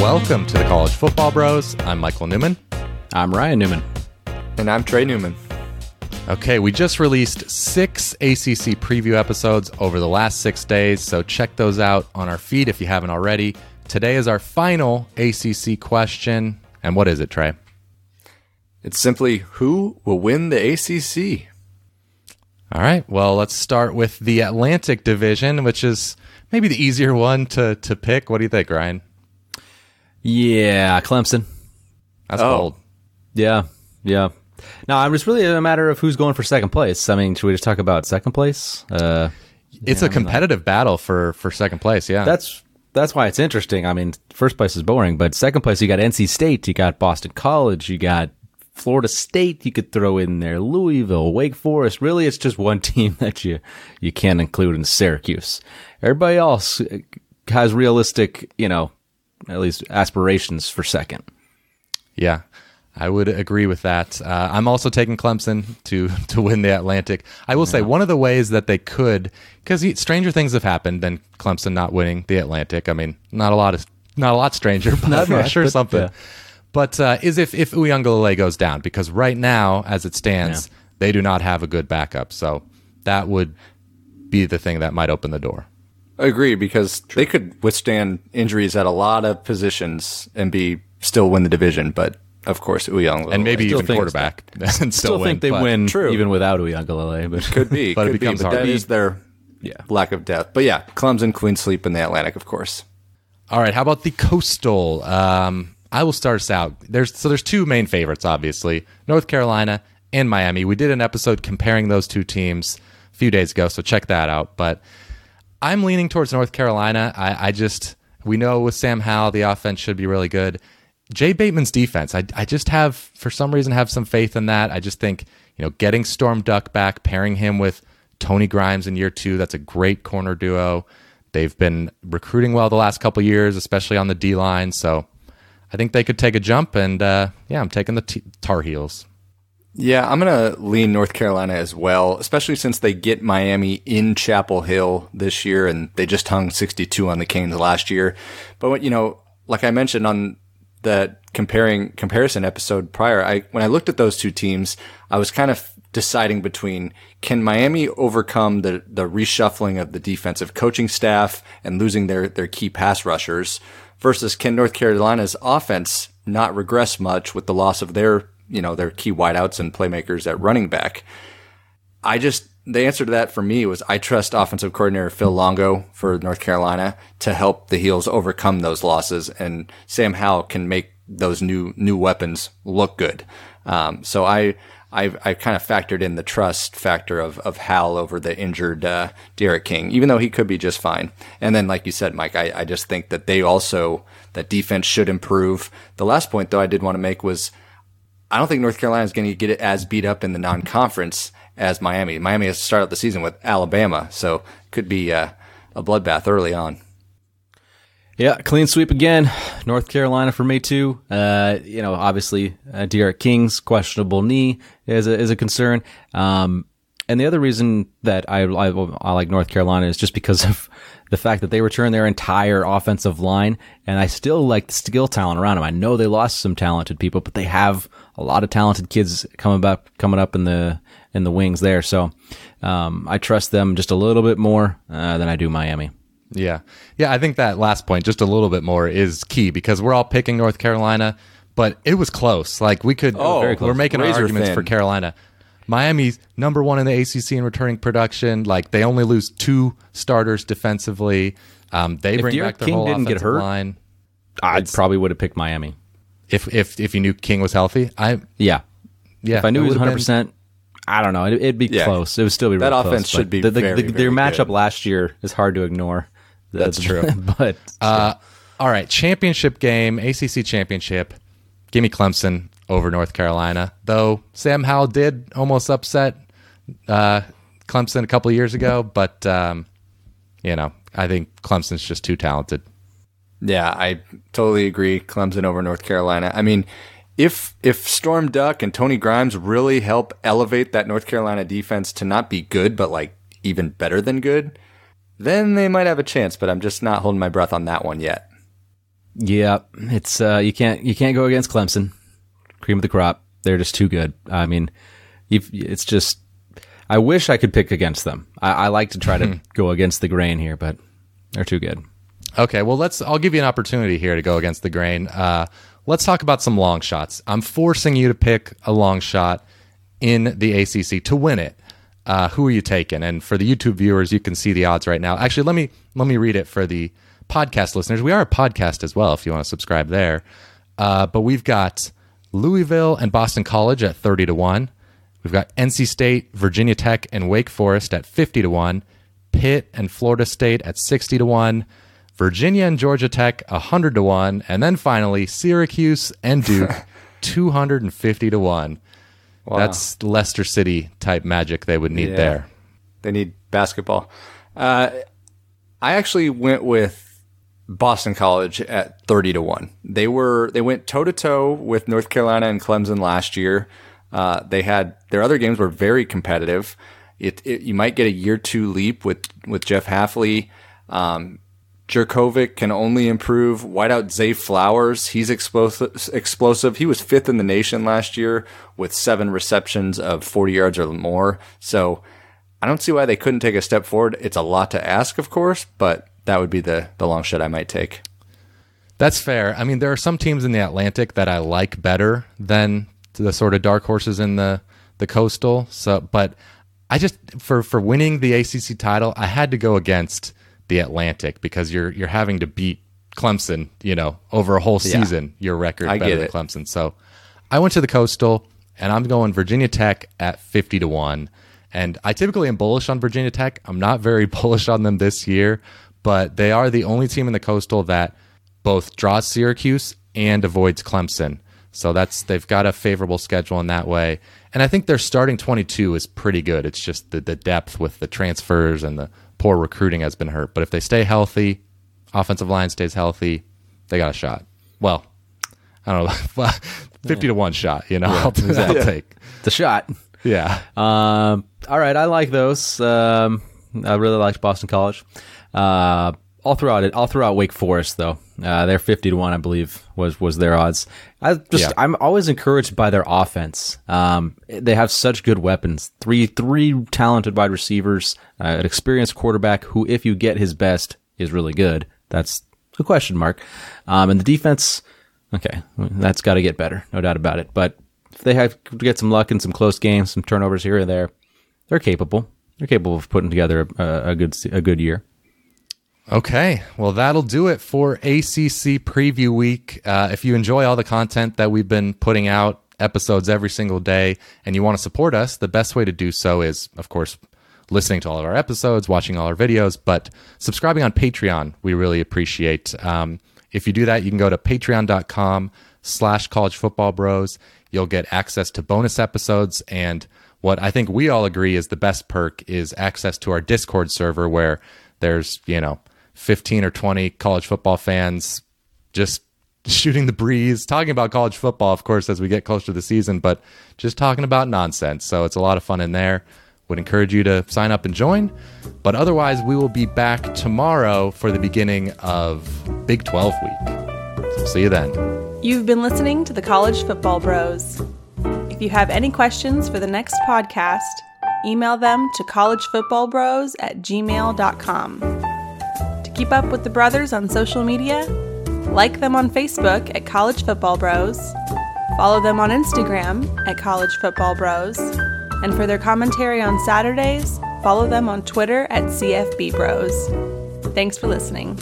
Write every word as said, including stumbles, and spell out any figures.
Welcome to the College Football Bros. I'm Michael Newman. I'm Ryan Newman. And I'm Trey Newman. Okay, we just released six A C C preview episodes over the last six days, so check those out on our feed if you haven't already. Today is our final A C C question, and what is it, Trey? It's simply, who will win the A C C? All right, well, let's start with the Atlantic Division, which is maybe the easier one to, to pick. What do you think, Ryan? Yeah, Clemson. That's oh. bold. Yeah, yeah. No, I'm just really in a matter of who's going for second place. I mean, should we just talk about second place? Uh, it's yeah, a competitive battle for, for second place, yeah. That's that's why it's interesting. I mean, first place is boring, but second place, you got N C State, you got Boston College, you got Florida State you could throw in there, Louisville, Wake Forest. Really, it's just one team that you, you can't include in Syracuse. Everybody else has realistic, you know, at least aspirations for second. Yeah, I would agree with that. Uh, I'm also taking Clemson to, to win the Atlantic. I will yeah. say one of the ways that they could, because stranger things have happened than Clemson not winning the Atlantic. I mean, not a lot of not a lot stranger, but not much, sure but, something. Yeah. But uh, is if, if Uiagalelei goes down, because right now, as it stands, yeah. they do not have a good backup. So that would be the thing that might open the door. I agree, because True. They could withstand injuries at a lot of positions and be still win the division. But, of course, Uyengle. And maybe even quarterback. and still, still win, think they win True. Even without Uiagalelei. But Could be. but could it becomes be, but hard. That is their yeah. lack of depth. But, yeah, Clemson, Queen Sleep, in the Atlantic, of course. All right. How about the Coastal? Um I will start us out. There's so there's two main favorites, obviously, North Carolina and Miami. We did an episode comparing those two teams a few days ago, so check that out. But I'm leaning towards North Carolina. I, I just, we know with Sam Howell, the offense should be really good. Jay Bateman's defense, I, I just have, for some reason, have some faith in that. I just think, you know, getting Storm Duck back, pairing him with Tony Grimes in year two, that's a great corner duo. They've been recruiting well the last couple of years, especially on the D-line, so I think they could take a jump, and uh, yeah, I'm taking the t- Tar Heels. Yeah, I'm going to lean North Carolina as well, especially since they get Miami in Chapel Hill this year, and they just hung sixty-two on the Canes last year. But, you know, like I mentioned on that comparing comparison episode prior, I when I looked at those two teams, I was kind of deciding between, can Miami overcome the, the reshuffling of the defensive coaching staff and losing their, their key pass rushers, versus can North Carolina's offense not regress much with the loss of their, you know, their key wideouts and playmakers at running back? I just, the answer to that for me was I trust offensive coordinator Phil Longo for North Carolina to help the Heels overcome those losses, and Sam Howell can make those new new weapons look good. Um, so I I've, I kind of factored in the trust factor of, of Hal over the injured uh, D'Eriq King, even though he could be just fine. And then, like you said, Mike, I, I just think that they also, that defense should improve. The last point, though, I did want to make was I don't think North Carolina is going to get it as beat up in the non-conference as Miami. Miami has to start out the season with Alabama, so it could be uh, a bloodbath early on. Yeah, clean sweep again. North Carolina for me too. Uh, you know, obviously, uh, D'Eriq King's questionable knee is a, is a concern. Um, and the other reason that I, I, I like North Carolina is just because of the fact that they return their entire offensive line, and I still like the skill talent around them. I know they lost some talented people, but they have a lot of talented kids coming up coming up in the in the wings there. So um, I trust them just a little bit more uh, than I do Miami. Yeah. Yeah, I think that last point, just a little bit more, is key, because we're all picking North Carolina, but it was close. Like, we could, oh, very close. We're making our arguments for Carolina. Miami's number one in the A C C in returning production. Like, they only lose two starters defensively. Um, they bring back their whole offensive line. I probably would have picked Miami. If if if you knew King was healthy? I Yeah. Yeah. If I knew he was one hundred percent. I don't know. It, it'd be yeah. close. It would still be really close. That offense should be the, the, very, the, Their very matchup good. Last year is hard to ignore. That's true. but uh, all right, championship game, A C C championship. Give me Clemson over North Carolina. Though Sam Howell did almost upset uh, Clemson a couple of years ago, but um, you know, I think Clemson's just too talented. Yeah, I totally agree. Clemson over North Carolina. I mean, if if Storm Duck and Tony Grimes really help elevate that North Carolina defense to not be good, but like even better than good, then they might have a chance, but I'm just not holding my breath on that one yet. Yeah, it's uh, you can't you can't go against Clemson, cream of the crop. They're just too good. I mean, you've, it's just I wish I could pick against them. I, I like to try to go against the grain here, but they're too good. Okay, well let's. I'll give you an opportunity here to go against the grain. Uh, let's talk about some long shots. I'm forcing you to pick a long shot in the A C C to win it. Uh, who are you taking? And for the YouTube viewers, you can see the odds right now. Actually, let me let me read it for the podcast listeners. We are a podcast as well if you want to subscribe there. Uh, but we've got Louisville and Boston College at thirty to one. We've got N C State, Virginia Tech, and Wake Forest at fifty to one. Pitt and Florida State at sixty to one. Virginia and Georgia Tech one hundred to one. And then finally, Syracuse and Duke two hundred fifty to one. Wow. That's Leicester City type magic they would need yeah. there. They need basketball. Uh, I actually went with Boston College at thirty to one. They were they went toe to toe with North Carolina and Clemson last year. Uh, they had their other games were very competitive. It, it you might get a year two leap with with Jeff Halfley. Um, Jerkovic can only improve. Wideout Zay Flowers, he's explosive, explosive. He was fifth in the nation last year with seven receptions of forty yards or more. So I don't see why they couldn't take a step forward. It's a lot to ask, of course, but that would be the, the long shot I might take. That's fair. I mean, there are some teams in the Atlantic that I like better than the sort of dark horses in the, the coastal. So, but I just, for, for winning the A C C title, I had to go against the Atlantic because you're you're having to beat Clemson, you know, over a whole season, yeah. your record I better than it. Clemson. So I went to the coastal, and I'm going Virginia Tech at fifty to one. And I typically am bullish on Virginia Tech. I'm not very bullish on them this year, but they are the only team in the coastal that both draws Syracuse and avoids Clemson. So that's they've got a favorable schedule in that way. And I think their starting twenty-two is pretty good. It's just the, the depth with the transfers and the poor recruiting has been hurt. But if they stay healthy, offensive line stays healthy, they got a shot. Well, I don't know, fifty to one shot, you know, yeah, I'll, exactly. I'll take. It's a shot. Yeah. Um, all right. I like those. Um, I really liked Boston College. Uh, all throughout it, all throughout Wake Forest, though. Uh, they're fifty to one, I believe, was, was their odds. I just, yeah. I'm always encouraged by their offense. Um, they have such good weapons. Three, three talented wide receivers, uh, an experienced quarterback who, if you get his best, is really good. That's a question mark. Um, and the defense, okay, that's got to get better, no doubt about it. But if they have to get some luck in some close games, some turnovers here and there, they're capable. They're capable of putting together a, a good a good year. Okay, well, that'll do it for A C C Preview Week. Uh, if you enjoy all the content that we've been putting out, episodes every single day, and you want to support us, the best way to do so is, of course, listening to all of our episodes, watching all our videos, but subscribing on Patreon, we really appreciate. Um, if you do that, you can go to patreon.com slash college football bros. You'll get access to bonus episodes, and what I think we all agree is the best perk is access to our Discord server where there's, you know, fifteen or twenty college football fans just shooting the breeze, talking about college football, of course, as we get closer to the season, but just talking about nonsense. So it's a lot of fun in there. Would encourage you to sign up and join. But otherwise, we will be back tomorrow for the beginning of Big twelve week. So see you then. You've been listening to the College Football Bros. If you have any questions for the next podcast, email them to collegefootballbros at gmail dot com. Keep up with the brothers on social media, like them on Facebook at College Football Bros, follow them on Instagram at College Football Bros, and for their commentary on Saturdays, follow them on Twitter at C F B Bros. Thanks for listening.